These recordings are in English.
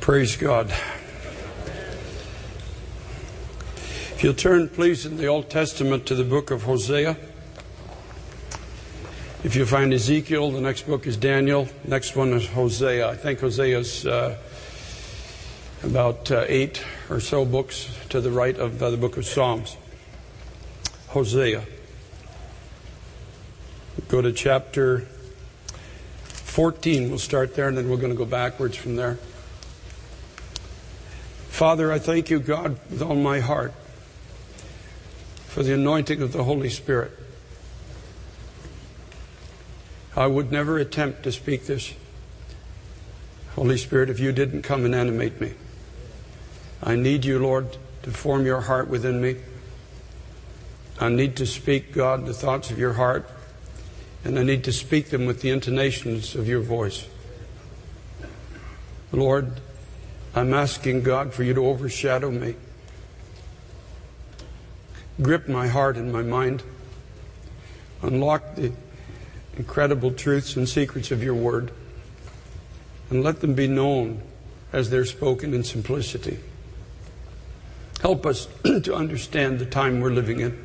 Praise God. If you'll turn, please, in the Old Testament to the book of Hosea. If you find Ezekiel, the next book is Daniel. Next one is Hosea. I think Hosea's about eight or so books to the right of the book of Psalms. Hosea. Go to chapter 14. We'll start there, and then we're going to go backwards from there. Father, I thank you, God, with all my heart for the anointing of the Holy Spirit. I would never attempt to speak this, Holy Spirit, if you didn't come and animate me. I need you, Lord, to form your heart within me. I need to speak, God, the thoughts of your heart, and I need to speak them with the intonations of your voice. Lord, I'm asking, God, for you to overshadow me. Grip my heart and my mind. Unlock the incredible truths and secrets of your word. And let them be known as they're spoken in simplicity. Help us to understand the time we're living in.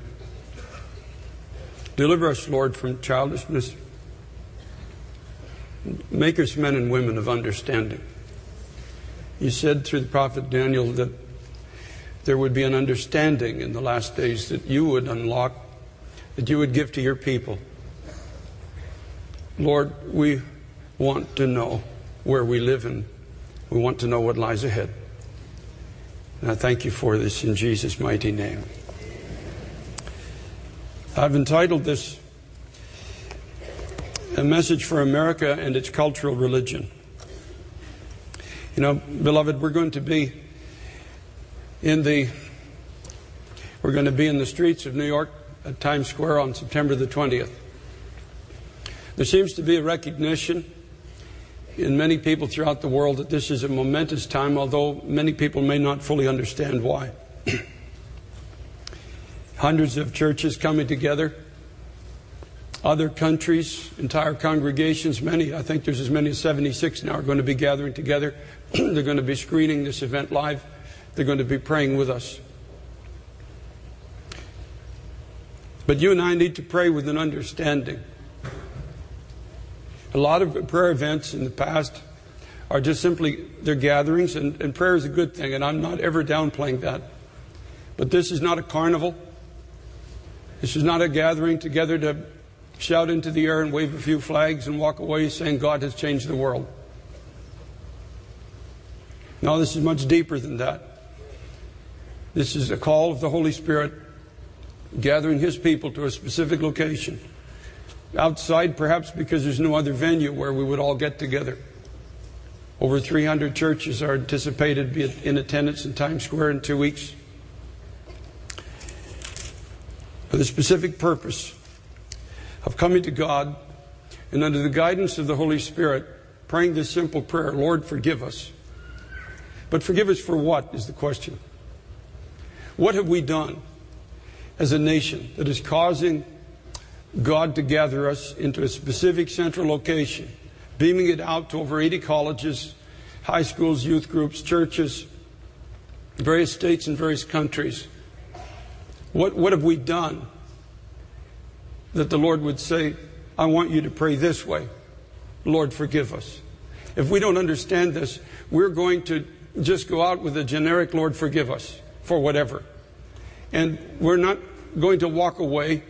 Deliver us, Lord, from childishness. Make us men and women of understanding. You said through the prophet Daniel that there would be an understanding in the last days that you would unlock, that you would give to your people. Lord, we want to know where we live and we want to know what lies ahead. And I thank you for this in Jesus' mighty name. I've entitled this A Message for America and Its Cultural Religion. You know, beloved, we're going to be in the streets of New York at Times Square on September the 20th. There seems to be a recognition in many people throughout the world that this is a momentous time, although many people may not fully understand why. Hundreds of churches coming together, other countries, entire congregations, many, I think there's as many as 76 now, are going to be gathering together. They're going to be screening this event live. They're going to be praying with us. But you and I need to pray with an understanding. A lot of prayer events in the past are just simply, they're gatherings, and prayer is a good thing, and I'm not ever downplaying that. But this is not a carnival. This is not a gathering together to shout into the air and wave a few flags and walk away saying God has changed the world. No, this is much deeper than that. This is a call of the Holy Spirit gathering His people to a specific location. Outside, perhaps because there's no other venue where we would all get together. Over 300 churches are anticipated to be in attendance in Times Square in 2 weeks. For the specific purpose of coming to God and under the guidance of the Holy Spirit, praying this simple prayer, Lord, forgive us. But forgive us for what is the question. What have we done as a nation that is causing God to gather us into a specific central location, beaming it out to over 80 colleges, high schools, youth groups, churches, various states and various countries? What have we done that the Lord would say, I want you to pray this way. Lord, forgive us. If we don't understand this, we're going to just go out with a generic, Lord, forgive us for whatever. And we're not going to walk away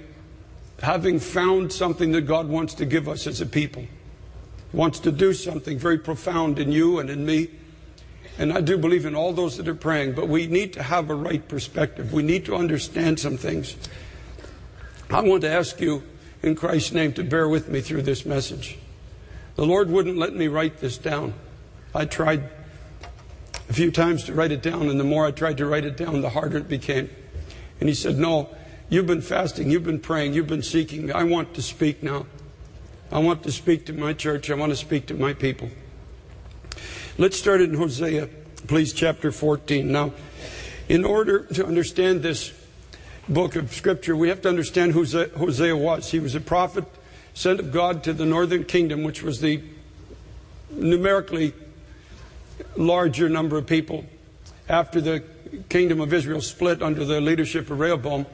having found something that God wants to give us as a people. He wants to do something very profound in you and in me. And I do believe in all those that are praying, but we need to have a right perspective. We need to understand some things. I want to ask you, in Christ's name, to bear with me through this message. The Lord wouldn't let me write this down. I tried a few times to write it down, and the more I tried to write it down, the harder it became. And he said, no, you've been fasting, you've been praying, you've been seeking. I want to speak now. I want to speak to my church. I want to speak to my people. Let's start in Hosea, please, chapter 14. Now, in order to understand this book of Scripture, we have to understand who Hosea was. He was a prophet sent of God to the northern kingdom, which was the numerically larger number of people after the kingdom of Israel split under the leadership of Rehoboam.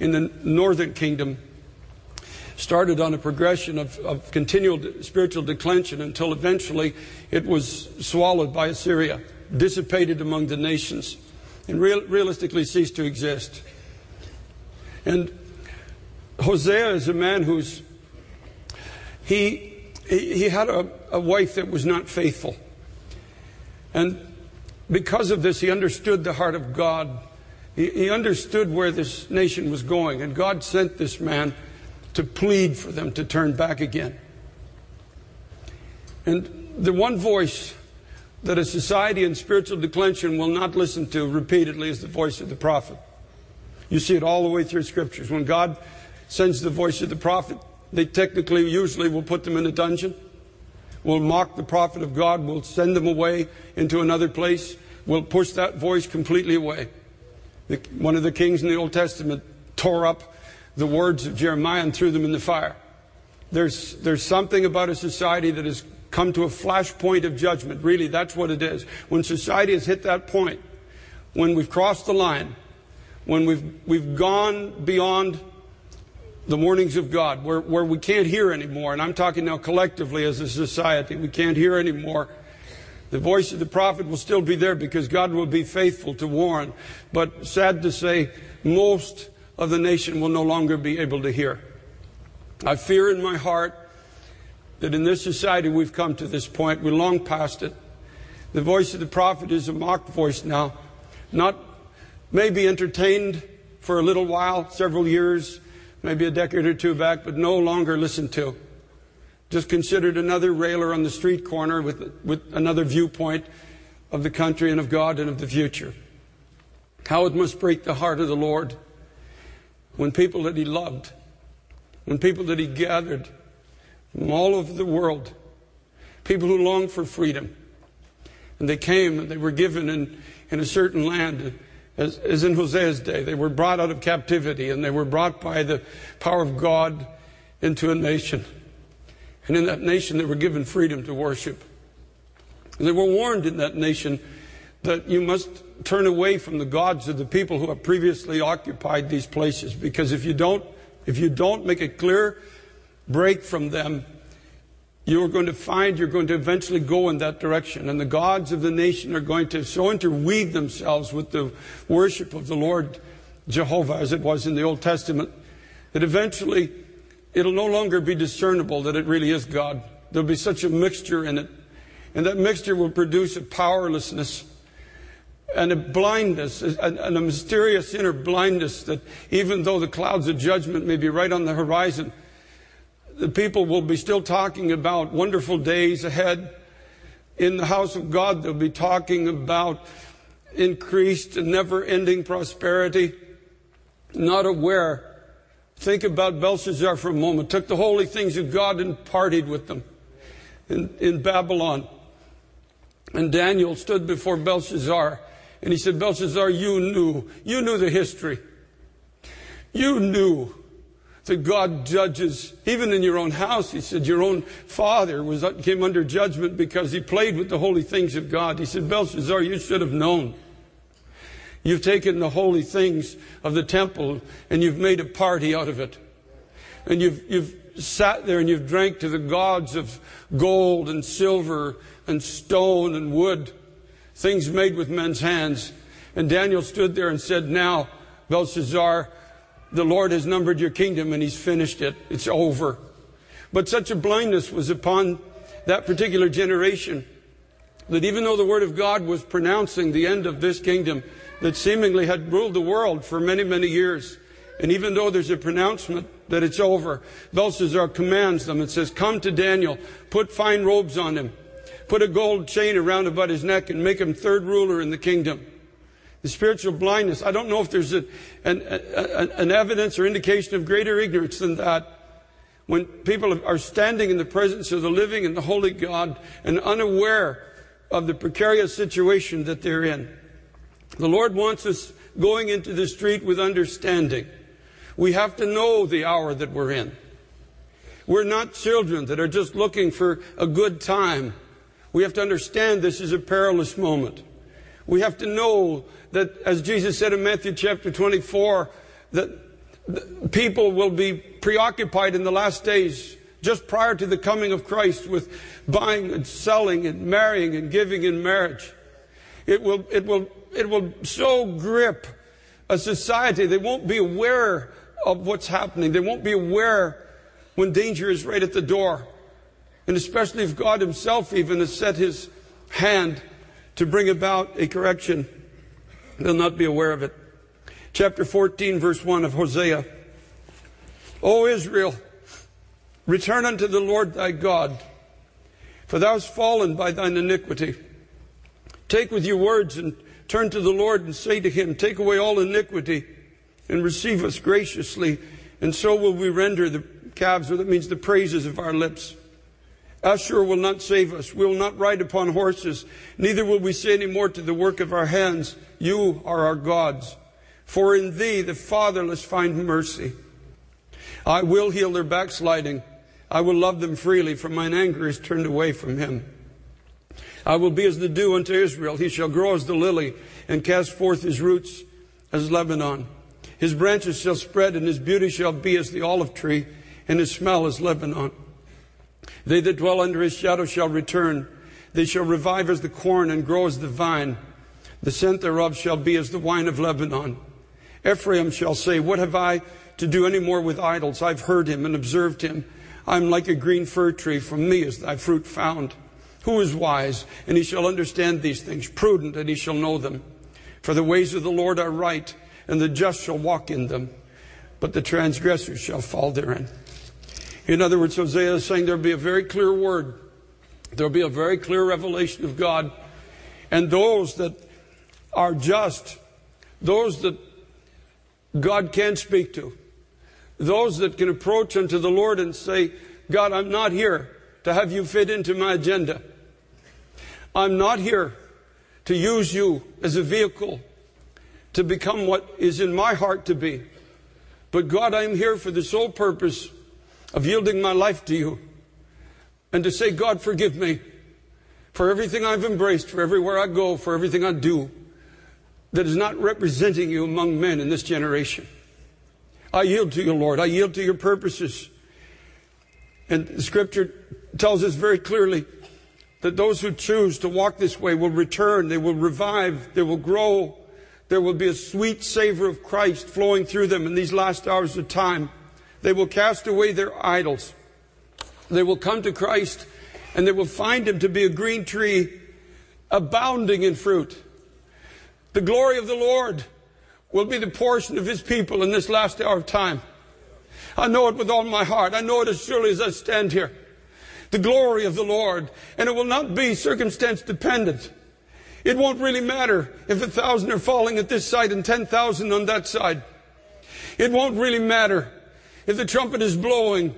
In the northern kingdom, started on a progression of continual spiritual declension until eventually it was swallowed by Assyria, dissipated among the nations, and realistically ceased to exist. And Hosea is a man who's, he had a wife that was not faithful. And because of this, he understood the heart of God. He understood where this nation was going, and God sent this man to plead for them to turn back again. And the one voice that a society in spiritual declension will not listen to repeatedly is the voice of the prophet. You see it all the way through Scriptures. When God sends the voice of the prophet, they technically usually will put them in a dungeon, will mock the prophet of God, will send them away into another place, will push that voice completely away. One of the kings in the Old Testament tore up the words of Jeremiah and threw them in the fire. There's something about a society that has come to a flash point of judgment. Really, that's what it is. When society has hit that point, when we've crossed the line, when we've gone beyond the warnings of God, where we can't hear anymore, and I'm talking now collectively as a society, we can't hear anymore. The voice of the prophet will still be there because God will be faithful to warn. But sad to say, most of the nation will no longer be able to hear. I fear in my heart that in this society we've come to this point. We're long past it. The voice of the prophet is a mocked voice now. Not maybe entertained for a little while, several years, maybe a decade or two back, but no longer listened to. Just considered another railer on the street corner with another viewpoint of the country and of God and of the future. How it must break the heart of the Lord when people that he loved, when people that he gathered from all over the world, people who longed for freedom, and they came and they were given in a certain land, as in Hosea's day, they were brought out of captivity and they were brought by the power of God into a nation. And in that nation they were given freedom to worship. And they were warned in that nation that you must turn away from the gods of the people who have previously occupied these places, because if you don't make a clear break from them, you're going to find you're going to eventually go in that direction. And the gods of the nation are going to so interweave themselves with the worship of the Lord Jehovah, as it was in the Old Testament, that eventually it'll no longer be discernible that it really is God. There'll be such a mixture in it. And that mixture will produce a powerlessness and a blindness, and a mysterious inner blindness that even though the clouds of judgment may be right on the horizon, the people will be still talking about wonderful days ahead. In the house of God, they'll be talking about increased and never-ending prosperity, not aware. Think about Belshazzar for a moment. Took the holy things of God and partied with them in Babylon. And Daniel stood before Belshazzar. And he said, Belshazzar, you knew the history. You knew that God judges, even in your own house. He said, your own father came under judgment because he played with the holy things of God. He said, Belshazzar, you should have known. You've taken the holy things of the temple and you've made a party out of it. And you've sat there and you've drank to the gods of gold and silver and stone and wood. things made with men's hands. And Daniel stood there and said, now, Belshazzar, the Lord has numbered your kingdom and he's finished it. It's over. But such a blindness was upon that particular generation that even though the word of God was pronouncing the end of this kingdom that seemingly had ruled the world for many, many years, and even though there's a pronouncement that it's over, Belshazzar commands them and says, come to Daniel, put fine robes on him, put a gold chain around about his neck and make him third ruler in the kingdom. The spiritual blindness, I don't know if there's an evidence or indication of greater ignorance than that. When people are standing in the presence of the living and the holy God and unaware of the precarious situation that they're in. The Lord wants us going into the street with understanding. We have to know the hour that we're in. We're not children that are just looking for a good time. We have to understand this is a perilous moment. We have to know that, as Jesus said in Matthew chapter 24, that people will be preoccupied in the last days, just prior to the coming of Christ, with buying and selling and marrying and giving in marriage. It will so grip a society, they won't be aware of what's happening. They won't be aware when danger is right at the door. And especially if God himself even has set his hand to bring about a correction, they'll not be aware of it. Chapter 14, verse 1 of Hosea. O Israel, return unto the Lord thy God, for thou hast fallen by thine iniquity. Take with you words and turn to the Lord and say to him, take away all iniquity and receive us graciously, and so will we render the calves, or that means the praises of our lips. Ashur will not save us. We will not ride upon horses. Neither will we say any more to the work of our hands, you are our gods. For in thee the fatherless find mercy. I will heal their backsliding. I will love them freely, for mine anger is turned away from him. I will be as the dew unto Israel. He shall grow as the lily, and cast forth his roots as Lebanon. His branches shall spread, and his beauty shall be as the olive tree, and his smell as Lebanon. They that dwell under his shadow shall return. They shall revive as the corn, and grow as the vine. The scent thereof shall be as the wine of Lebanon. Ephraim shall say, what have I to do any more with idols? I've heard him and observed him. I am like a green fir tree. From me is thy fruit found. Who is wise? And he shall understand these things. Prudent, and he shall know them. For the ways of the Lord are right, and the just shall walk in them. But the transgressors shall fall therein. In other words, Hosea is saying there'll be a very clear word. There'll be a very clear revelation of God. And those that are just, those that God can speak to, those that can approach unto the Lord and say, God, I'm not here to have you fit into my agenda. I'm not here to use you as a vehicle to become what is in my heart to be. But God, I'm here for the sole purpose of yielding my life to you and to say, God, forgive me for everything I've embraced, for everywhere I go, for everything I do that is not representing you among men in this generation. I yield to you, Lord. I yield to your purposes. And Scripture tells us very clearly that those who choose to walk this way will return. They will revive. They will grow. There will be a sweet savor of Christ flowing through them in these last hours of time. They will cast away their idols. They will come to Christ, and they will find him to be a green tree abounding in fruit. The glory of the Lord will be the portion of his people in this last hour of time. I know it with all my heart. I know it as surely as I stand here. The glory of the Lord. And it will not be circumstance dependent. It won't really matter if 1,000 are falling at this side and 10,000 on that side. It won't really matter if the trumpet is blowing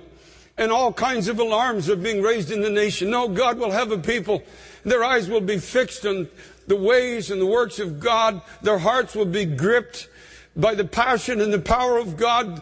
and all kinds of alarms are being raised in the nation. No, God will have a people. Their eyes will be fixed on the ways and the works of God. Their hearts will be gripped by the passion and the power of God.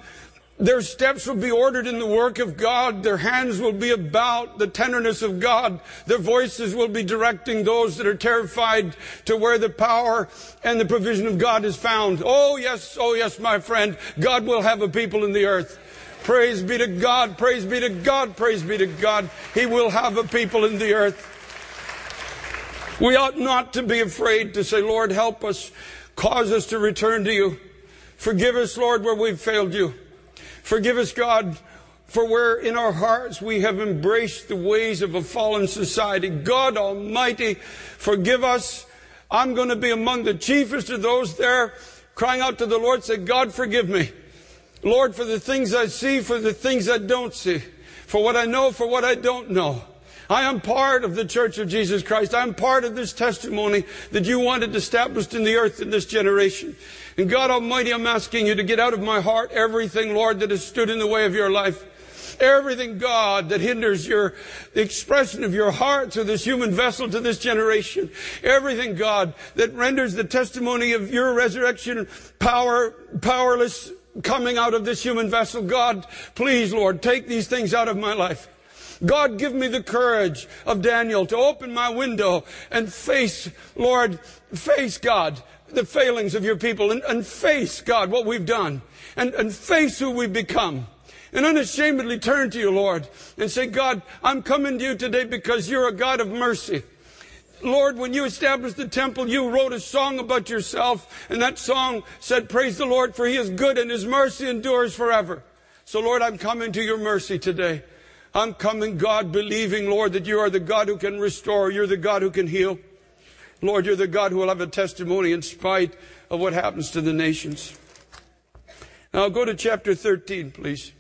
Their steps will be ordered in the work of God. Their hands will be about the tenderness of God. Their voices will be directing those that are terrified to where the power and the provision of God is found. Oh yes, my friend, God will have a people in the earth. Praise be to God, praise be to God, praise be to God. He will have a people in the earth. We ought not to be afraid to say, Lord, help us. Cause us to return to you. Forgive us, Lord, where we've failed you. Forgive us, God, for where in our hearts we have embraced the ways of a fallen society. God Almighty, forgive us. I'm going to be among the chiefest of those there crying out to the Lord, say, God, forgive me. Lord, for the things I see, for the things I don't see, for what I know, for what I don't know. I am part of the Church of Jesus Christ. I'm part of this testimony that you wanted established in the earth in this generation. And God Almighty, I'm asking you to get out of my heart everything, Lord, that has stood in the way of your life. Everything, God, that hinders the expression of your heart through this human vessel to this generation. Everything, God, that renders the testimony of your resurrection powerless coming out of this human vessel. God, please, Lord, take these things out of my life. God, give me the courage of Daniel to open my window and face, Lord, face, God, the failings of your people. And face, God, what we've done. And face who we've become. And unashamedly turn to you, Lord, and say, God, I'm coming to you today because you're a God of mercy. Lord, when you established the temple, you wrote a song about yourself. And that song said, praise the Lord, for he is good and his mercy endures forever. So, Lord, I'm coming to your mercy today. I'm coming, God, believing, Lord, that you are the God who can restore. You're the God who can heal. Lord, you're the God who will have a testimony in spite of what happens to the nations. Now go to chapter 13, please.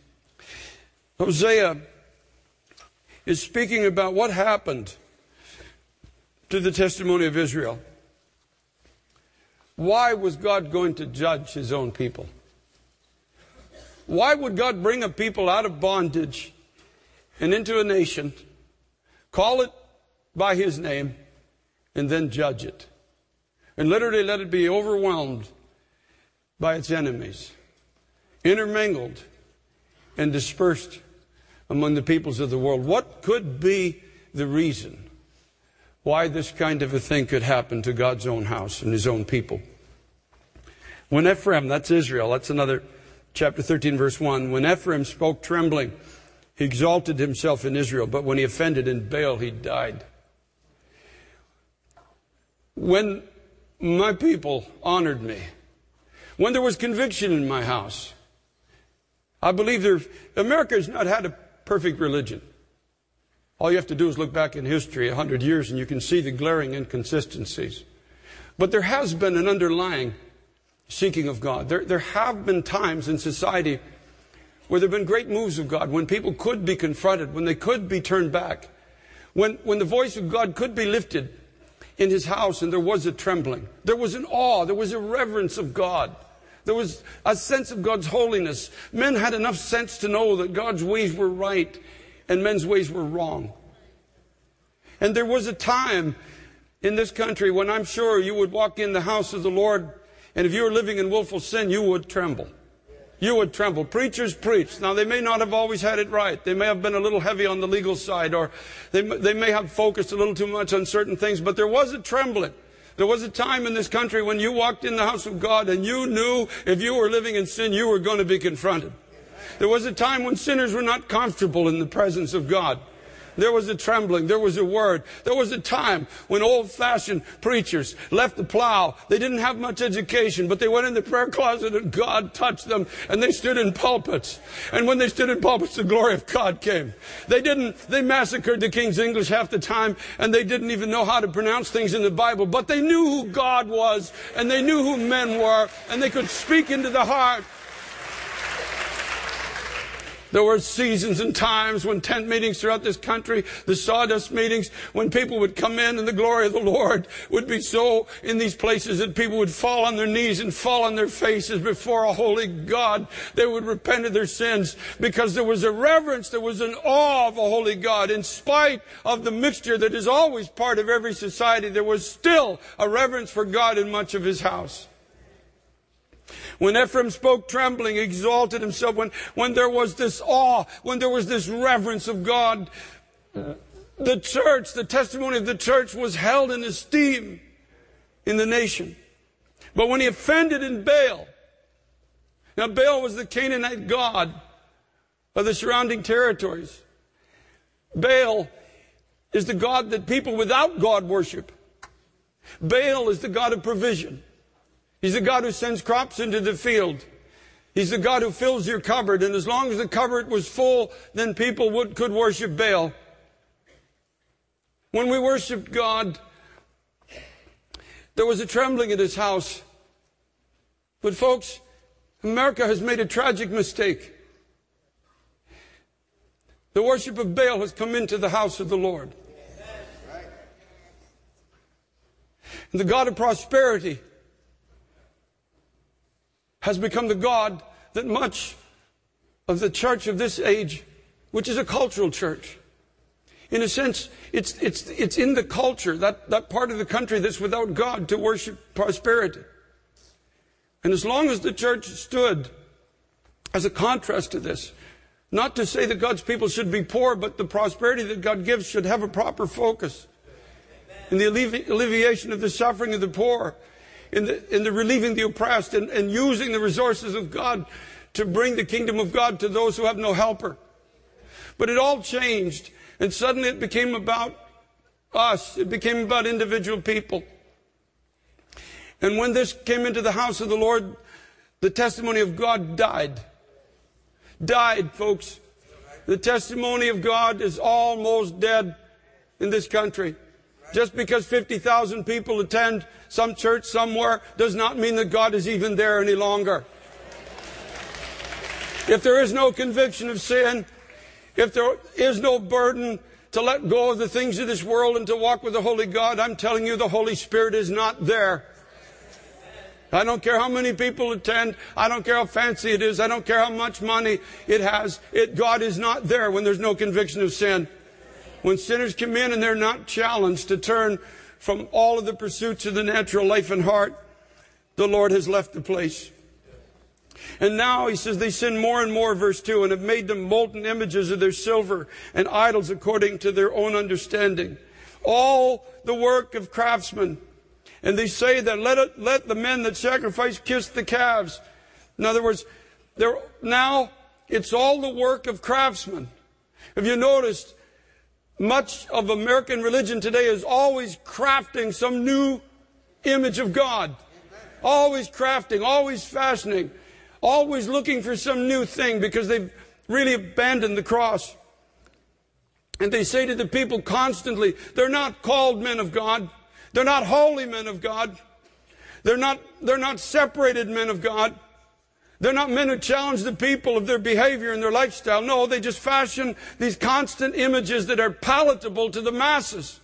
Hosea is speaking about what happened to the testimony of Israel. Why was God going to judge his own people? Why would God bring a people out of bondage and into a nation, call it by his name, and then judge it? And literally let it be overwhelmed by its enemies, intermingled and dispersed among the peoples of the world. What could be the reason why this kind of a thing could happen to God's own house and his own people? When Ephraim, that's Israel, that's another chapter 13, verse 1. When Ephraim spoke trembling, he exalted himself in Israel, but when he offended in Baal, he died. When my people honored me, when there was conviction in my house, I believe America has not had a perfect religion. All you have to do is look back in history 100 years and you can see the glaring inconsistencies. But there has been an underlying seeking of God. There have been times in society where there have been great moves of God, when people could be confronted, when they could be turned back, when the voice of God could be lifted in his house and there was a trembling. There was an awe. There was a reverence of God. There was a sense of God's holiness. Men had enough sense to know that God's ways were right and men's ways were wrong. And there was a time in this country when I'm sure you would walk in the house of the Lord, and if you were living in willful sin, you would tremble. You would tremble. Preachers preach. Now, they may not have always had it right. They may have been a little heavy on the legal side, or they may have focused a little too much on certain things, but there was a trembling. There was a time in this country when you walked in the house of God and you knew if you were living in sin, you were going to be confronted. There was a time when sinners were not comfortable in the presence of God. There was a trembling. There was a word. There was a time when old-fashioned preachers left the plow. They didn't have much education, but they went in the prayer closet and God touched them, and they stood in pulpits. And when they stood in pulpits, the glory of God came. They massacred the King's English half the time, and they didn't even know how to pronounce things in the Bible, but they knew who God was, and they knew who men were, and they could speak into the heart. There were seasons and times when tent meetings throughout this country, the sawdust meetings, when people would come in and the glory of the Lord would be so in these places that people would fall on their knees and fall on their faces before a holy God. They would repent of their sins because there was a reverence, there was an awe of a holy God. In spite of the mixture that is always part of every society, there was still a reverence for God in much of his house. When Ephraim spoke trembling, exalted himself, when there was this awe, when there was this reverence of God, the church, the testimony of the church was held in esteem in the nation. But when he offended in Baal, now Baal was the Canaanite god of the surrounding territories. Baal is the god that people without God worship. Baal is the god of provision. He's the god who sends crops into the field. He's the god who fills your cupboard. And as long as the cupboard was full, then people could worship Baal. When we worshiped God, there was a trembling at his house. But folks, America has made a tragic mistake. The worship of Baal has come into the house of the Lord. And the god of prosperity has become the god that much of the church of this age, which is a cultural church. In a sense, it's in the culture, that part of the country that's without God, to worship prosperity. And as long as the church stood as a contrast to this, not to say that God's people should be poor, but the prosperity that God gives should have a proper focus. In the alleviation of the suffering of the poor, in the relieving the oppressed, and using the resources of God to bring the kingdom of God to those who have no helper. But it all changed, and suddenly it became about us. It became about individual people. And when this came into the house of the Lord, the testimony of God died. Died, folks. The testimony of God is almost dead in this country. Just because 50,000 people attend some church somewhere does not mean that God is even there any longer. If there is no conviction of sin, if there is no burden to let go of the things of this world and to walk with the Holy God, I'm telling you, the Holy Spirit is not there. I don't care how many people attend. I don't care how fancy it is. I don't care how much money it has. God is not there when there's no conviction of sin. When sinners come in and they're not challenged to turn from all of the pursuits of the natural life and heart, the Lord has left the place. And now, he says, they sin more and more, verse 2, and have made them molten images of their silver and idols according to their own understanding. All the work of craftsmen. And they say that let the men that sacrifice kiss the calves. In other words, now it's all the work of craftsmen. Have you noticed? Much of American religion today is always crafting some new image of God. Always crafting, always fashioning, always looking for some new thing, because they've really abandoned the cross. And they say to the people constantly, they're not called men of God. They're not holy men of God. They're not separated men of God. They're not men who challenge the people of their behavior and their lifestyle. No, they just fashion these constant images that are palatable to the masses.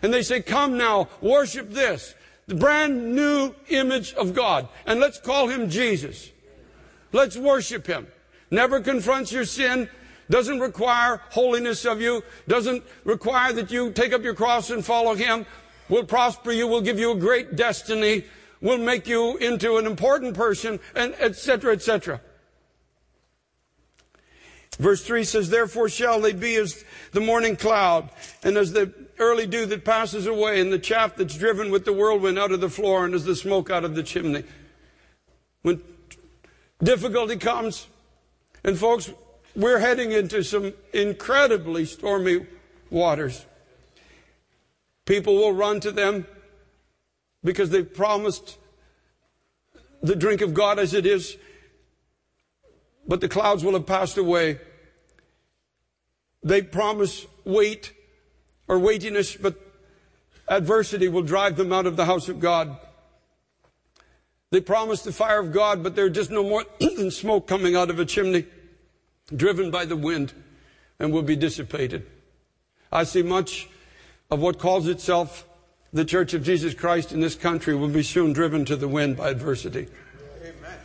And they say, come now, worship this, the brand new image of God. And let's call him Jesus. Let's worship him. Never confronts your sin. Doesn't require holiness of you. Doesn't require that you take up your cross and follow him. We'll prosper you. We'll give you a great destiny. Will make you into an important person, and etc., etc. Verse 3 says, therefore shall they be as the morning cloud, and as the early dew that passes away, and the chaff that's driven with the whirlwind out of the floor, and as the smoke out of the chimney. When difficulty comes, and folks, we're heading into some incredibly stormy waters. People will run to them, because they've promised the drink of God as it is, but the clouds will have passed away. They promise weight or weightiness, but adversity will drive them out of the house of God. They promise the fire of God, but they're just no more than smoke coming out of a chimney, driven by the wind, and will be dissipated. I see much of what calls itself the Church of Jesus Christ in this country will be soon driven to the wind by adversity. Amen.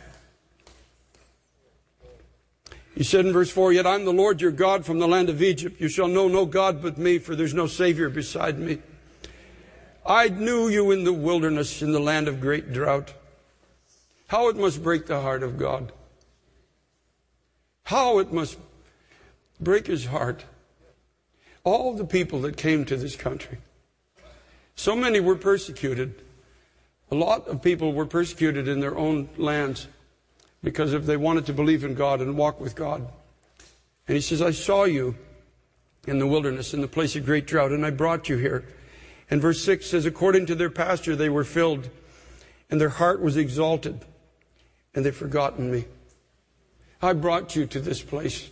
He said in verse 4, yet I'm the Lord your God from the land of Egypt. You shall know no God but me, for there's no Savior beside me. I knew you in the wilderness, in the land of great drought. How it must break the heart of God. How it must break his heart. All the people that came to this country. So many were persecuted. A lot of people were persecuted in their own lands because if they wanted to believe in God and walk with God. And he says, I saw you in the wilderness, in the place of great drought, and I brought you here. And verse 6 says, according to their pasture they were filled, and their heart was exalted, and they've forgotten me. I brought you to this place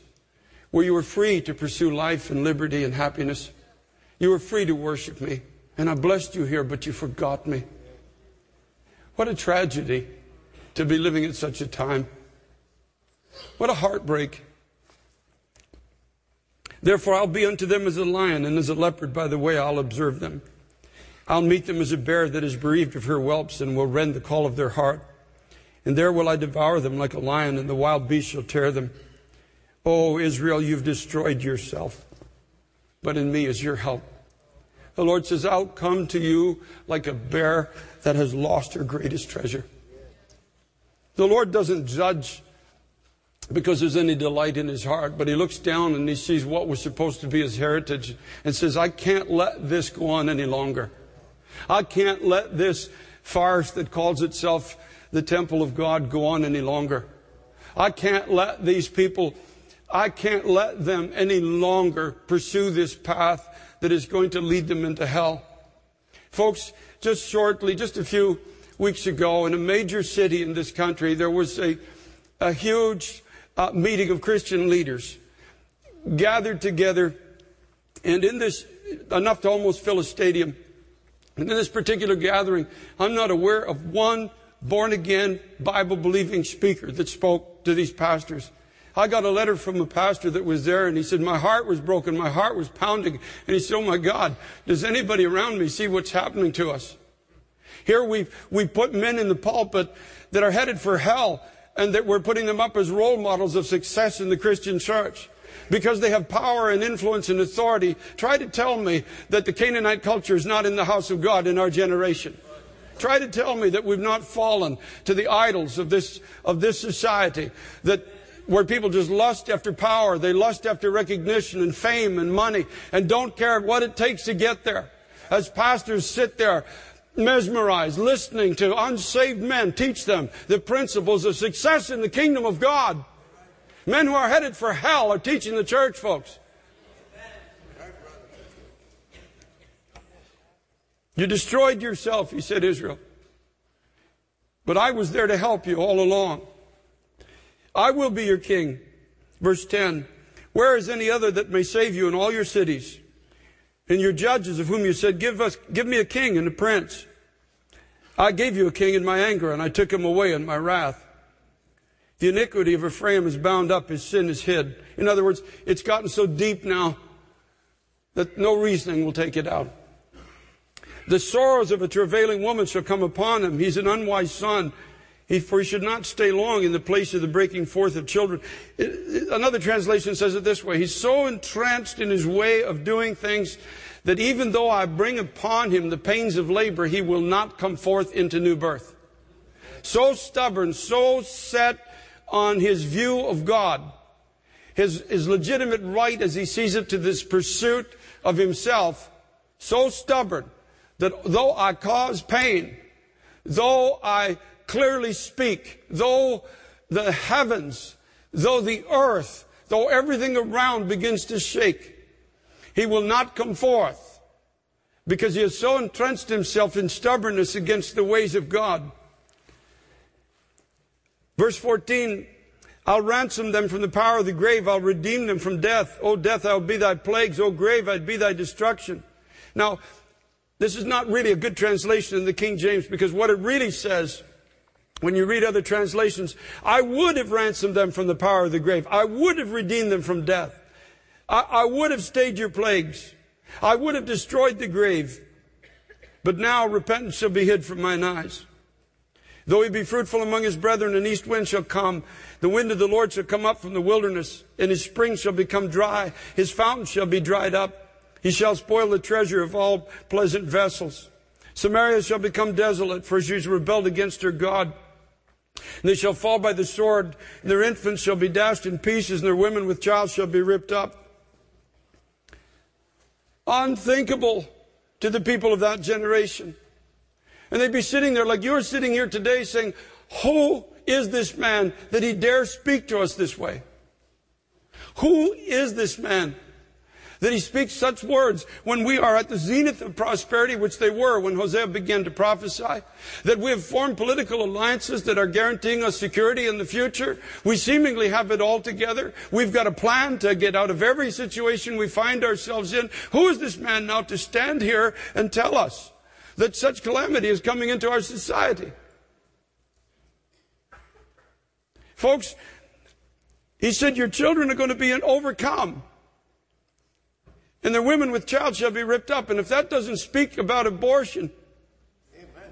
where you were free to pursue life and liberty and happiness. You were free to worship me, and I blessed you here, but you forgot me. What a tragedy to be living at such a time. What a heartbreak. Therefore, I'll be unto them as a lion, and as a leopard by the way I'll observe them. I'll meet them as a bear that is bereaved of her whelps, and will rend the call of their heart. And there will I devour them like a lion, and the wild beast shall tear them. Oh, Israel, you've destroyed yourself, but in me is your help. The Lord says, I'll come to you like a bear that has lost her greatest treasure. The Lord doesn't judge because there's any delight in his heart, but he looks down and he sees what was supposed to be his heritage and says, I can't let this go on any longer. I can't let this farce that calls itself the temple of God go on any longer. I can't let these people, I can't let them any longer pursue this path that is going to lead them into hell. Folks, just a few weeks ago, in a major city in this country, there was a huge meeting of Christian leaders gathered together, and in this, enough to almost fill a stadium. And in this particular gathering, I'm not aware of one born-again, Bible-believing speaker that spoke to these pastors. I got a letter from a pastor that was there, and he said, my heart was broken, my heart was pounding. And he said, oh my God, does anybody around me see what's happening to us? Here we put men in the pulpit that are headed for hell, and that we're putting them up as role models of success in the Christian church. Because they have power and influence and authority. Try to tell me that the Canaanite culture is not in the house of God in our generation. Try to tell me that we've not fallen to the idols of this society, that where people just lust after power, they lust after recognition and fame and money, and don't care what it takes to get there. As pastors sit there, mesmerized, listening to unsaved men teach them the principles of success in the kingdom of God. Men who are headed for hell are teaching the church, folks. You destroyed yourself, he said, Israel. But I was there to help you all along. I will be your king. Verse 10, where is any other that may save you in all your cities? And your judges of whom you said, give me a king and a prince. I gave you a king in my anger, and I took him away in my wrath. The iniquity of Ephraim is bound up, his sin is hid. In other words, it's gotten so deep now that no reasoning will take it out. The sorrows of a travailing woman shall come upon him. He's an unwise son, for he should not stay long in the place of the breaking forth of children. Another translation says it this way. He's so entranced in his way of doing things that even though I bring upon him the pains of labor, he will not come forth into new birth. So stubborn, so set on his view of God, his legitimate right as he sees it to this pursuit of himself, so stubborn that though I cause pain, though I clearly speak, though the heavens, though the earth, though everything around begins to shake, he will not come forth because he has so entrenched himself in stubbornness against the ways of God. Verse 14, I'll ransom them from the power of the grave. I'll redeem them from death. O death, I'll be thy plagues. O grave, I'd be thy destruction. Now, this is not really a good translation in the King James, because what it really says, when you read other translations, I would have ransomed them from the power of the grave. I would have redeemed them from death. I would have stayed your plagues. I would have destroyed the grave. But now repentance shall be hid from mine eyes. Though he be fruitful among his brethren, an east wind shall come. The wind of the Lord shall come up from the wilderness, and his springs shall become dry. His fountains shall be dried up. He shall spoil the treasure of all pleasant vessels. Samaria shall become desolate, for she has rebelled against her God. And they shall fall by the sword, and their infants shall be dashed in pieces, and their women with child shall be ripped up. Unthinkable to the people of that generation. And they'd be sitting there like you're sitting here today saying, who is this man that he dares speak to us this way? Who is this man that he speaks such words when we are at the zenith of prosperity, which they were when Hosea began to prophesy, that we have formed political alliances that are guaranteeing us security in the future. We seemingly have it all together. We've got a plan to get out of every situation we find ourselves in. Who is this man now to stand here and tell us that such calamity is coming into our society? Folks, he said, your children are going to be overcome, and their women with child shall be ripped up. And if that doesn't speak about abortion, amen,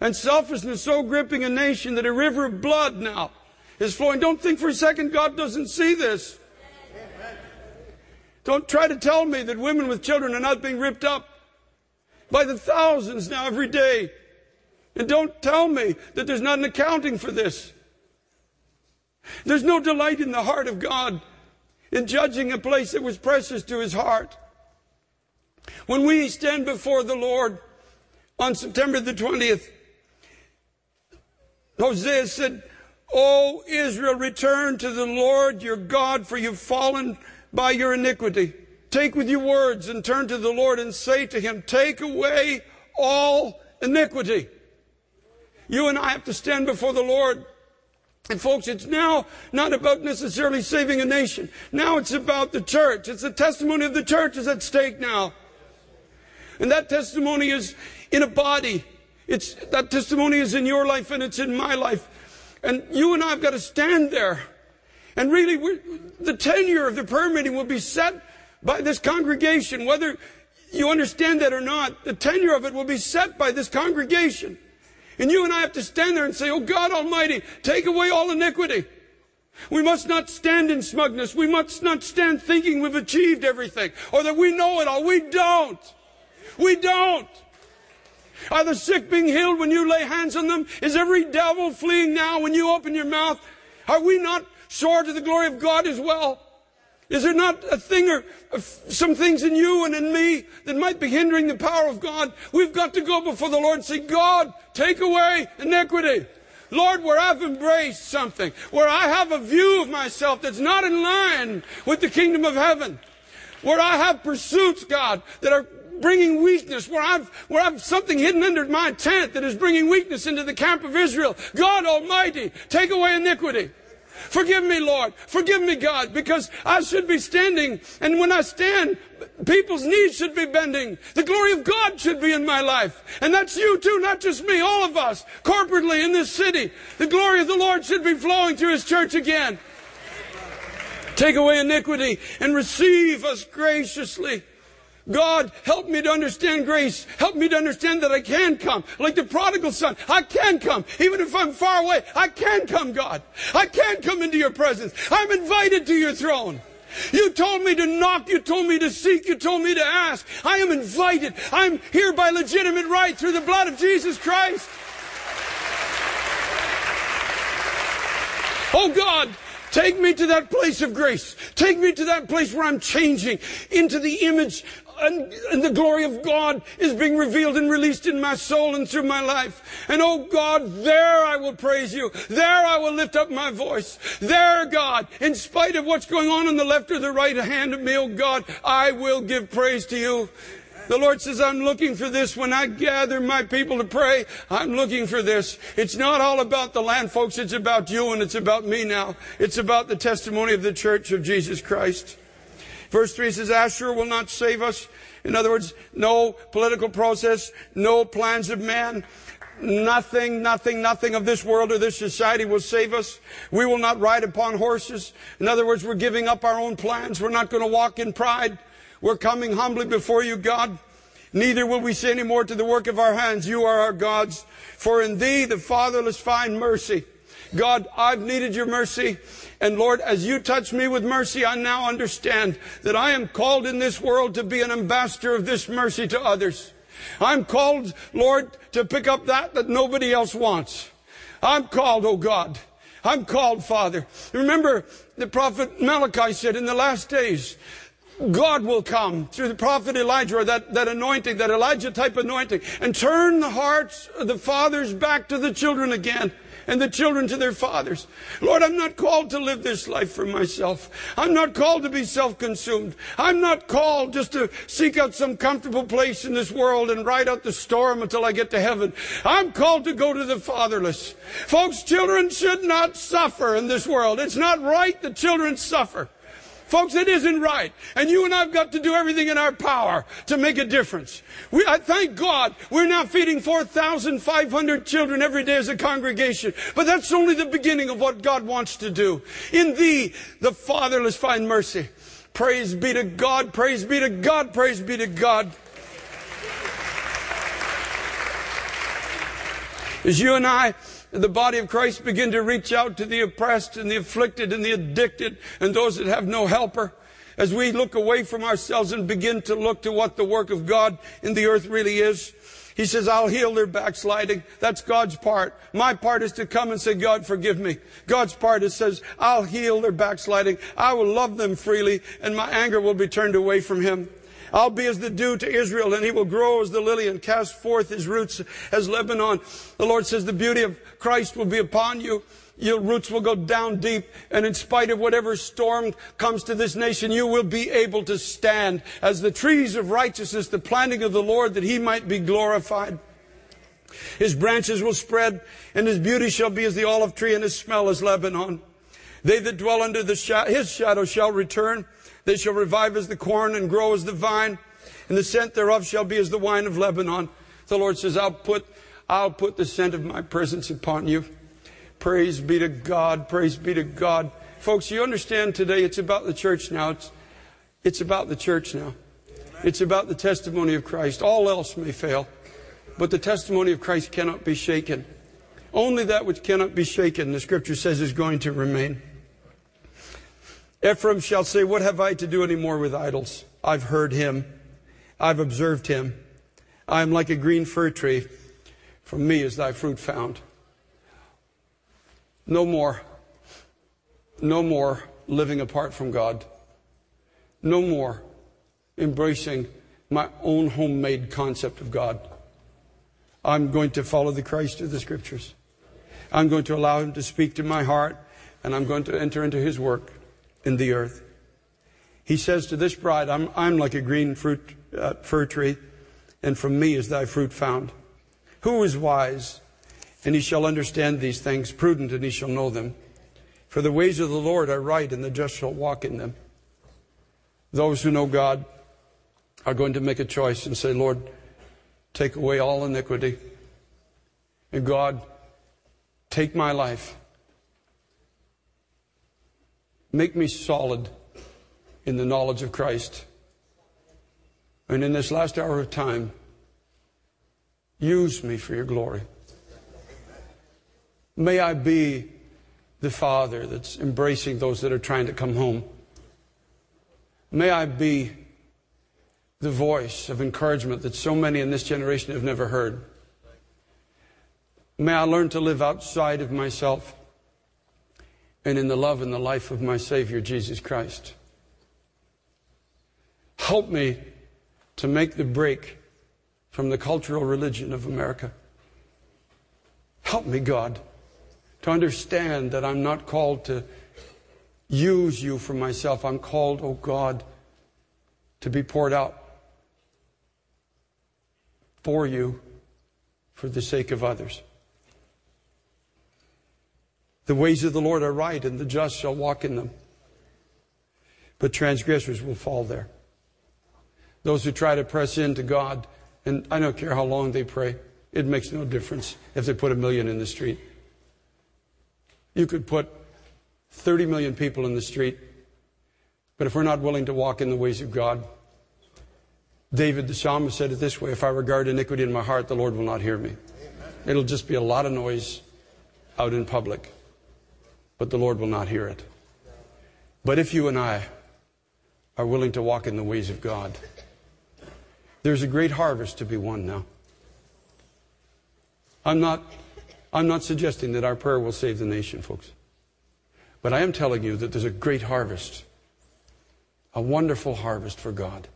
and selfishness so gripping a nation that a river of blood now is flowing, don't think for a second God doesn't see this. Amen. Don't try to tell me that women with children are not being ripped up by the thousands now every day. And don't tell me that there's not an accounting for this. There's no delight in the heart of God in judging a place that was precious to his heart. When we stand before the Lord on September the 20th, Hosea said, O Israel, return to the Lord your God, for you've fallen by your iniquity. Take with you words and turn to the Lord and say to him, take away all iniquity. You and I have to stand before the Lord. And folks, it's now not about necessarily saving a nation. Now it's about the church. It's the testimony of the church is at stake now. And that testimony is in a body. It's that testimony is in your life and it's in my life. And you and I have got to stand there. And really, the tenure of the prayer meeting will be set by this congregation. Whether you understand that or not, the tenure of it will be set by this congregation. And you and I have to stand there and say, oh God Almighty, take away all iniquity. We must not stand in smugness. We must not stand thinking we've achieved everything or that we know it all. We don't. We don't. Are the sick being healed when you lay hands on them? Is every devil fleeing now when you open your mouth? Are we not sure to the glory of God as well? Is there not a thing or some things in you and in me that might be hindering the power of God? We've got to go before the Lord and say, God, take away iniquity. Lord, where I've embraced something, where I have a view of myself that's not in line with the kingdom of heaven, where I have pursuits, God, that are bringing weakness, where I've something hidden under my tent that is bringing weakness into the camp of Israel. God Almighty, take away iniquity. Forgive me, Lord. Forgive me, God, because I should be standing. And when I stand, people's knees should be bending. The glory of God should be in my life. And that's you too, not just me, all of us, corporately in this city. The glory of the Lord should be flowing through his church again. Take away iniquity and receive us graciously. God, help me to understand grace. Help me to understand that I can come. Like the prodigal son, I can come. Even if I'm far away, I can come, God. I can come into your presence. I'm invited to your throne. You told me to knock. You told me to seek. You told me to ask. I am invited. I'm here by legitimate right through the blood of Jesus Christ. Oh, God. Take me to that place of grace. Take me to that place where I'm changing into the image and the glory of God is being revealed and released in my soul and through my life. And oh God, there I will praise you. There I will lift up my voice. There, God, in spite of what's going on the left or the right hand of me, oh God, I will give praise to you. The Lord says, I'm looking for this. When I gather my people to pray, I'm looking for this. It's not all about the land, folks. It's about you and it's about me now. It's about the testimony of the church of Jesus Christ. Verse 3 says, Asher will not save us. In other words, no political process, no plans of man. Nothing of this world or this society will save us. We will not ride upon horses. In other words, we're giving up our own plans. We're not going to walk in pride. We're coming humbly before you, God. Neither will we say any more to the work of our hands. You are our God's. For in thee the fatherless find mercy. God, I've needed your mercy. And Lord, as you touch me with mercy, I now understand that I am called in this world to be an ambassador of this mercy to others. I'm called, Lord, to pick up that nobody else wants. I'm called, oh God. I'm called, Father. Remember, the prophet Malachi said, in the last days, God will come through the prophet Elijah, or that anointing, that Elijah type anointing, and turn the hearts of the fathers back to the children again, and the children to their fathers. Lord, I'm not called to live this life for myself. I'm not called to be self-consumed. I'm not called just to seek out some comfortable place in this world and ride out the storm until I get to heaven. I'm called to go to the fatherless. Folks, children should not suffer in this world. It's not right that children suffer. Folks, it isn't right. And you and I have got to do everything in our power to make a difference. I thank God we're now feeding 4,500 children every day as a congregation. But that's only the beginning of what God wants to do. In thee, the fatherless find mercy. Praise be to God, praise be to God, praise be to God. As you and I, the body of Christ, begin to reach out to the oppressed and the afflicted and the addicted and those that have no helper, as we look away from ourselves and begin to look to what the work of God in the earth really is. He says, I'll heal their backsliding. That's God's part. My part is to come and say, God, forgive me. God's part is says, I'll heal their backsliding. I will love them freely, and my anger will be turned away from him. I'll be as the dew to Israel, and he will grow as the lily and cast forth his roots as Lebanon. The Lord says the beauty of Christ will be upon you. Your roots will go down deep, and in spite of whatever storm comes to this nation, you will be able to stand as the trees of righteousness, the planting of the Lord, that he might be glorified. His branches will spread, and his beauty shall be as the olive tree, and his smell as Lebanon. They that dwell under his shadow shall return. They shall revive as the corn and grow as the vine, and the scent thereof shall be as the wine of Lebanon. The Lord says, I'll put the scent of my presence upon you. Praise be to God. Praise be to God. Folks, you understand today it's about the church now. It's about the church now. It's about the testimony of Christ. All else may fail, but the testimony of Christ cannot be shaken. Only that which cannot be shaken, the Scripture says, is going to remain. Ephraim shall say, what have I to do any more with idols? I've heard him. I've observed him. I am like a green fir tree. From me is thy fruit found. No more. No more living apart from God. No more embracing my own homemade concept of God. I'm going to follow the Christ of the Scriptures. I'm going to allow him to speak to my heart, and I'm going to enter into his work in the earth. He says to this bride, I'm like a green fir tree, and from me is thy fruit found. Who is wise, and he shall understand these things, prudent, and he shall know them? For the ways of the Lord are right, and the just shall walk in them. Those who know God are going to make a choice and say, Lord, take away all iniquity. And God, take my life. Make me solid in the knowledge of Christ. And in this last hour of time, use me for your glory. May I be the father that's embracing those that are trying to come home. May I be the voice of encouragement that so many in this generation have never heard. May I learn to live outside of myself, and in the love and the life of my Savior, Jesus Christ. Help me to make the break from the cultural religion of America. Help me, God, to understand that I'm not called to use you for myself. I'm called, oh God, to be poured out for you for the sake of others. The ways of the Lord are right, and the just shall walk in them. But transgressors will fall there. Those who try to press into God, and I don't care how long they pray, it makes no difference if they put 1 million in the street. You could put 30 million people in the street, but if we're not willing to walk in the ways of God, David the psalmist said it this way, if I regard iniquity in my heart, the Lord will not hear me. It'll just be a lot of noise out in public. But the Lord will not hear it. But if you and I are willing to walk in the ways of God, there's a great harvest to be won now. I'm not suggesting that our prayer will save the nation, folks. But I am telling you that there's a great harvest A wonderful harvest for God.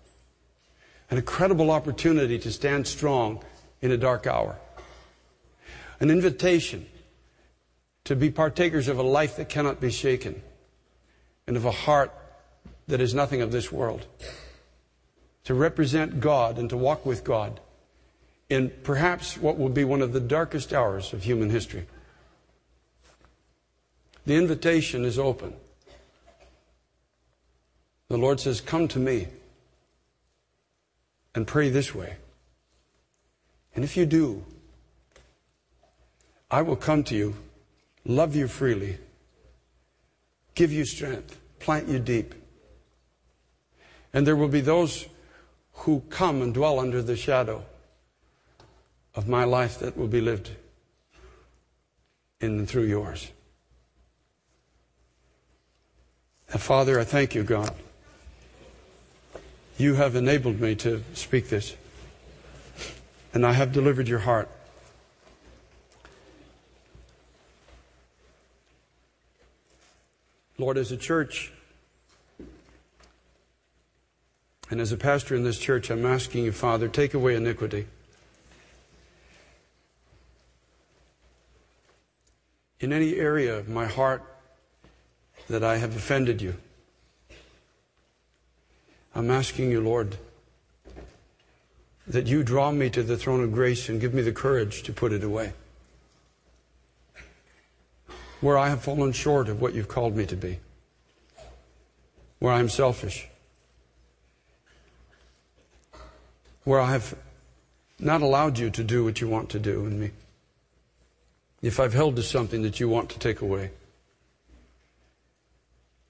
An incredible opportunity to stand strong in a dark hour. An invitation to be partakers of a life that cannot be shaken, and of a heart that is nothing of this world. To represent God and to walk with God in perhaps what will be one of the darkest hours of human history. The invitation is open. The Lord says, come to me and pray this way. And if you do, I will come to you, love you freely, give you strength, plant you deep. And there will be those who come and dwell under the shadow of my life that will be lived in and through yours. And Father, I thank you, God. You have enabled me to speak this, and I have delivered your heart. Lord, as a church, and as a pastor in this church, I'm asking you, Father, take away iniquity. In any area of my heart that I have offended you, I'm asking you, Lord, that you draw me to the throne of grace and give me the courage to put it away. Where I have fallen short of what you've called me to be, where I'm selfish, where I have not allowed you to do what you want to do in me, if I've held to something that you want to take away,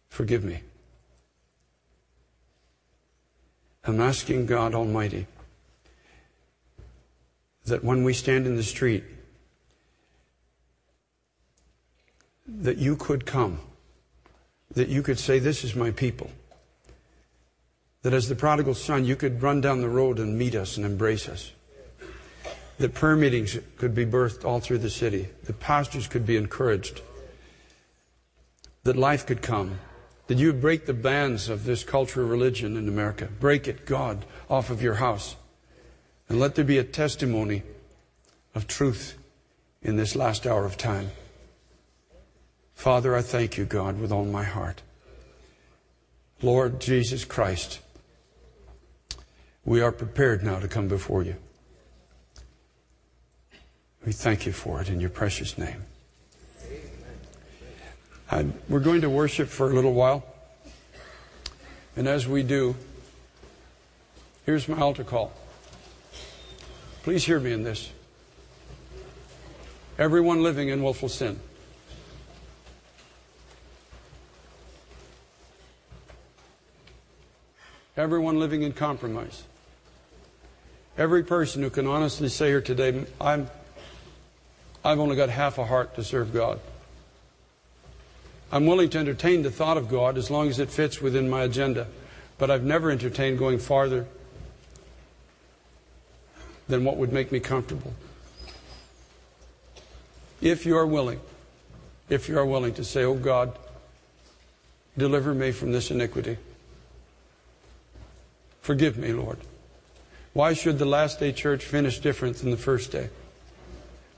forgive me. I'm asking God Almighty that when we stand in the street, that you could come, that you could say, this is my people. That as the prodigal son, you could run down the road and meet us and embrace us. That prayer meetings could be birthed all through the city. That pastors could be encouraged. That life could come. That you would break the bands of this culture of religion in America. Break it, God, off of your house. And let there be a testimony of truth in this last hour of time. Father, I thank you, God, with all my heart. Lord Jesus Christ, we are prepared now to come before you. We thank you for it in your precious name. We're going to worship for a little while. And as we do, here's my altar call. Please hear me in this. Everyone living in willful sin. Everyone living in compromise. Every person who can honestly say here today, I've only got half a heart to serve God. I'm willing to entertain the thought of God as long as it fits within my agenda, but I've never entertained going farther than what would make me comfortable. If you are willing to say, oh God, deliver me from this iniquity. Forgive me, Lord. Why should the last day church finish different than the first day?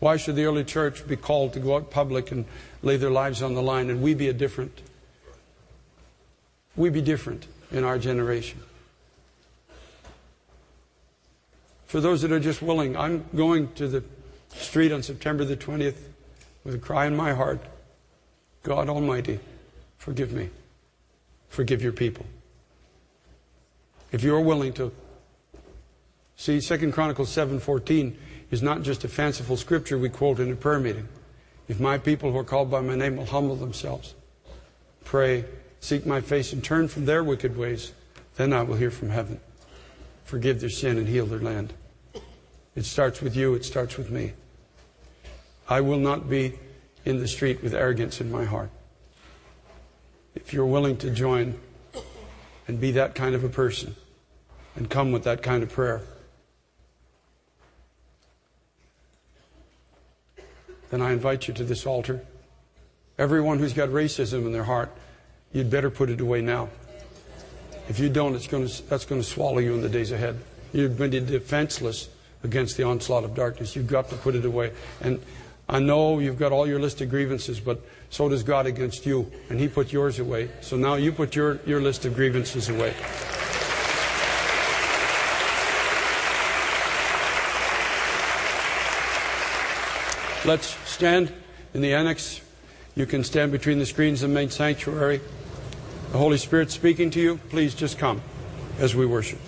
Why should the early church be called to go out public and lay their lives on the line, and we be different in our generation? For those that are just willing, I'm going to the street on September the 20th with a cry in my heart. God Almighty, forgive me. Forgive your people. If you're willing to. See, Second Chronicles 7:14 is not just a fanciful scripture we quote in a prayer meeting. If my people who are called by my name will humble themselves, pray, seek my face, and turn from their wicked ways, then I will hear from heaven, forgive their sin, and heal their land. It starts with you. It starts with me. I will not be in the street with arrogance in my heart. If you're willing to join and be that kind of a person, and come with that kind of prayer, then I invite you to this altar. Everyone who's got racism in their heart, you'd better put it away now. If you don't, that's going to swallow you in the days ahead. You're going to be defenseless against the onslaught of darkness. You've got to put it away. And I know you've got all your list of grievances, but so does God against you. And He put yours away. So now you put your list of grievances away. Let's stand in the annex. You can stand between the screens and the main sanctuary. The Holy Spirit speaking to you. Please just come as we worship.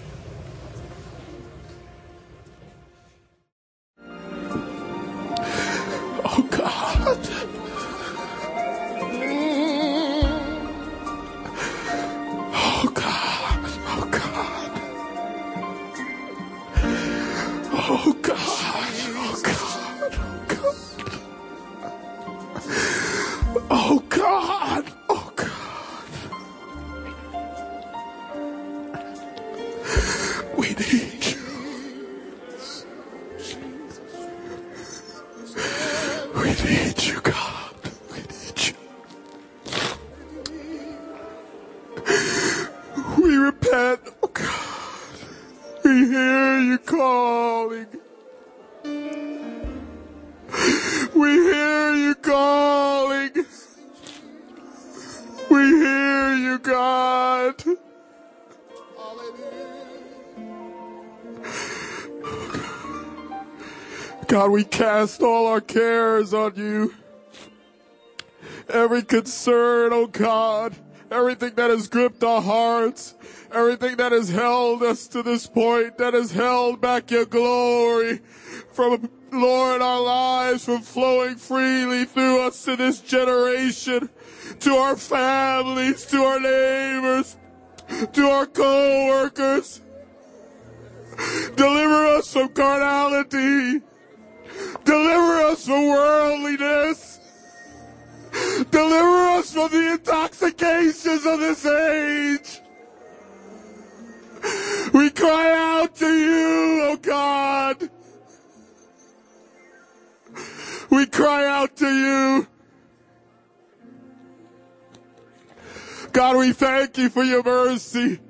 Oh God. Oh God. Oh God. Oh God. Oh God. Oh God. Oh God. God, we cast all our cares on you. Every concern, oh God, everything that has gripped our hearts, everything that has held us to this point, that has held back your glory from, Lord, our lives from flowing freely through us to this generation, to our families, to our neighbors, to our co-workers. Deliver us from carnality. Deliver us from worldliness. Deliver us from the intoxications of this age. We cry out to you, oh God. We cry out to you. God, we thank you for your mercy.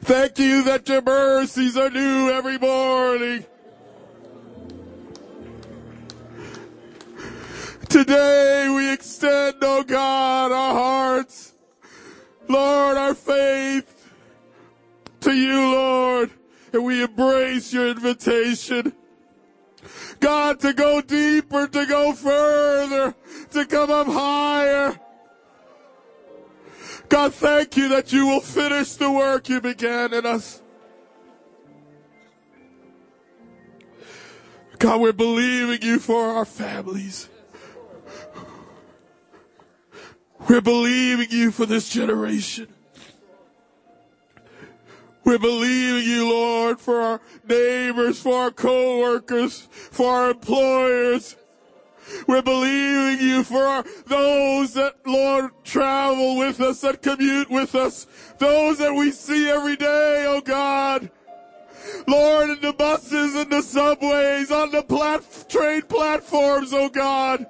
Thank you that your mercies are new every morning. Today we extend, oh God, our hearts, Lord, our faith to you, Lord, and we embrace your invitation, God, to go deeper, to go further, to come up higher. God, thank you that you will finish the work you began in us. God, we're believing you for our families. We're believing you for this generation. We're believing you, Lord, for our neighbors, for our co-workers, for our employers. We're believing you for those that, Lord, travel with us, that commute with us, those that we see every day, oh God. Lord, in the buses, in the subways, on the train platforms, oh God.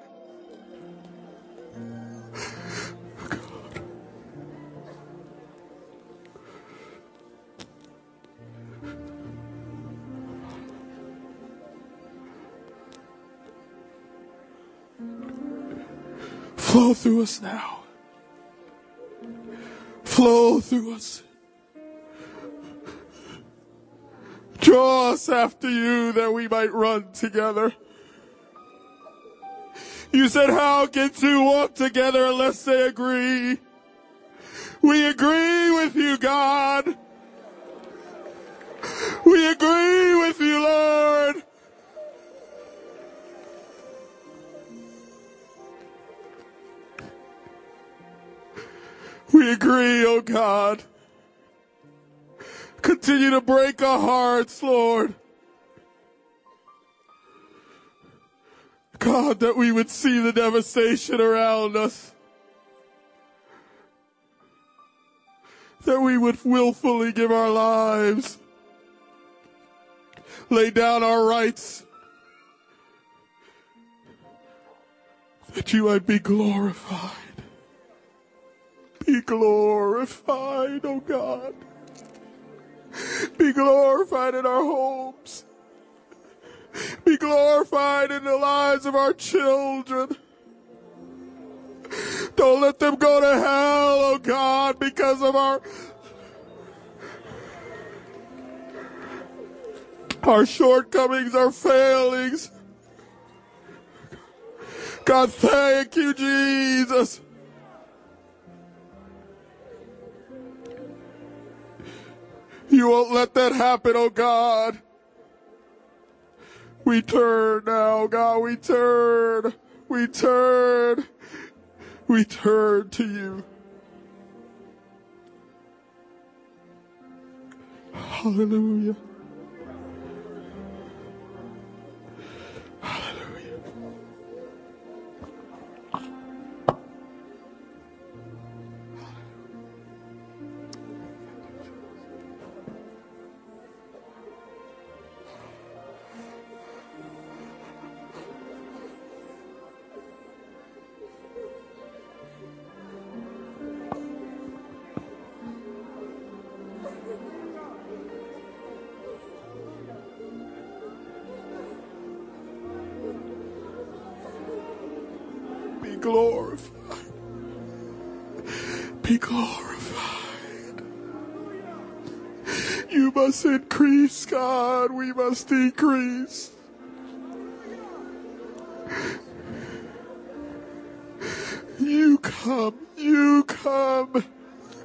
Flow through us now. Flow through us. Draw us after you that we might run together. You said, how can two walk together unless they agree? We agree with you, God. We agree with you, Lord. We agree, oh God. Continue to break our hearts, Lord. God, that we would see the devastation around us. That we would willfully give our lives. Lay down our rights. That you might be glorified. Be glorified, oh God. Be glorified in our homes. Be glorified in the lives of our children. Don't let them go to hell, oh God, because of our shortcomings, our failings. God, thank you, Jesus. You won't let that happen, oh God. We turn now, God, we turn. We turn. We turn to you. Hallelujah. Hallelujah. Glorified. Be glorified. You must increase, God. We must decrease. You come.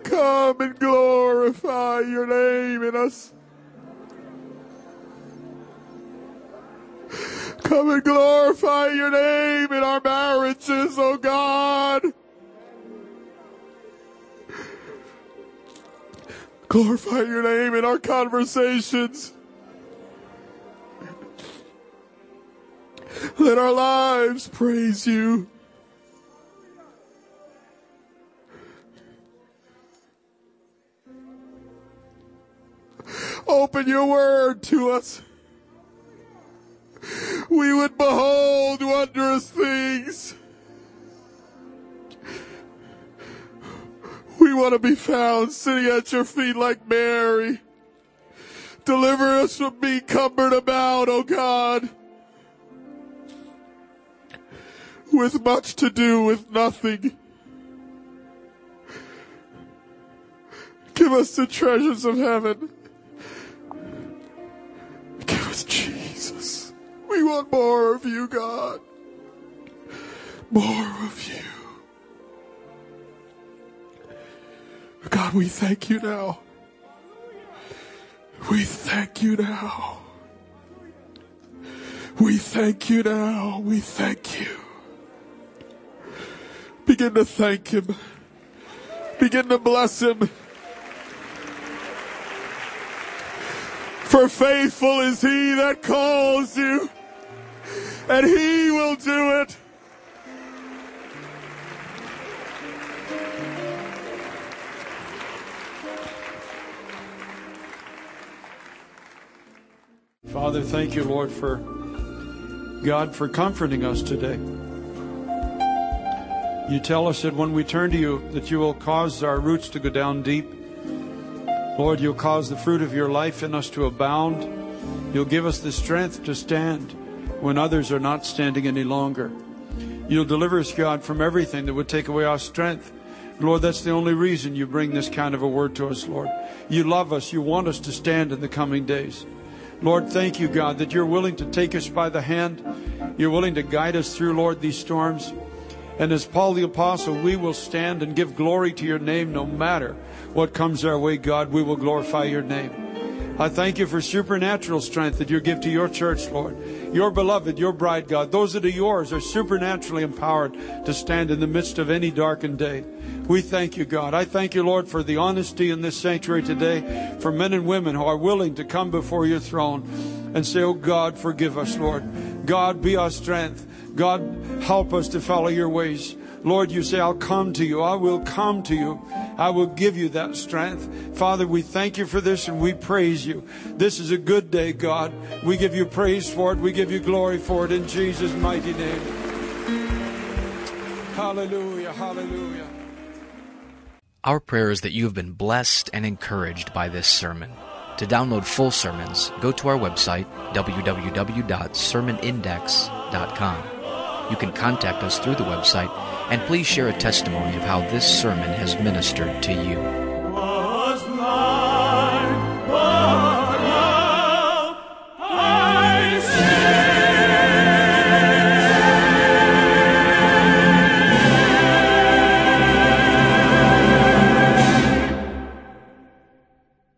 Come and glorify your name in us. Come and glorify your name in our marriages, oh God. Glorify your name in our conversations. Let our lives praise you. Open your word to us. We would behold wondrous things. We want to be found sitting at your feet like Mary. Deliver us from being cumbered about, O God, with much to do, with nothing. Give us the treasures of heaven. Give us Jesus. We want more of you, God. More of you. God, we thank you now. We thank you now. We thank you now. We thank you. Begin to thank him. Begin to bless him. For faithful is he that calls you. And he will do it. Father, thank you, Lord, for comforting us today. You tell us that when we turn to you, that you will cause our roots to go down deep. Lord, you'll cause the fruit of your life in us to abound. You'll give us the strength to stand when others are not standing any longer. You'll deliver us, God, from everything that would take away our strength. Lord, that's the only reason you bring this kind of a word to us, Lord. You love us. You want us to stand in the coming days. Lord, thank you, God, that you're willing to take us by the hand. You're willing to guide us through, Lord, these storms. And as Paul the Apostle, we will stand and give glory to your name no matter what comes our way, God. We will glorify your name. I thank you for supernatural strength that you give to your church, Lord. Your beloved, your bride, God, those that are yours are supernaturally empowered to stand in the midst of any darkened day. We thank you, God. I thank you, Lord, for the honesty in this sanctuary today, for men and women who are willing to come before your throne and say, oh, God, forgive us, Lord. God, be our strength. God, help us to follow your ways. Lord, you say, I'll come to you. I will come to you. I will give you that strength. Father, we thank you for this and we praise you. This is a good day, God. We give you praise for it. We give you glory for it in Jesus' mighty name. Hallelujah, hallelujah. Our prayer is that you have been blessed and encouraged by this sermon. To download full sermons, go to our website, www.sermonindex.com. You can contact us through the website, and please share a testimony of how this sermon has ministered to you.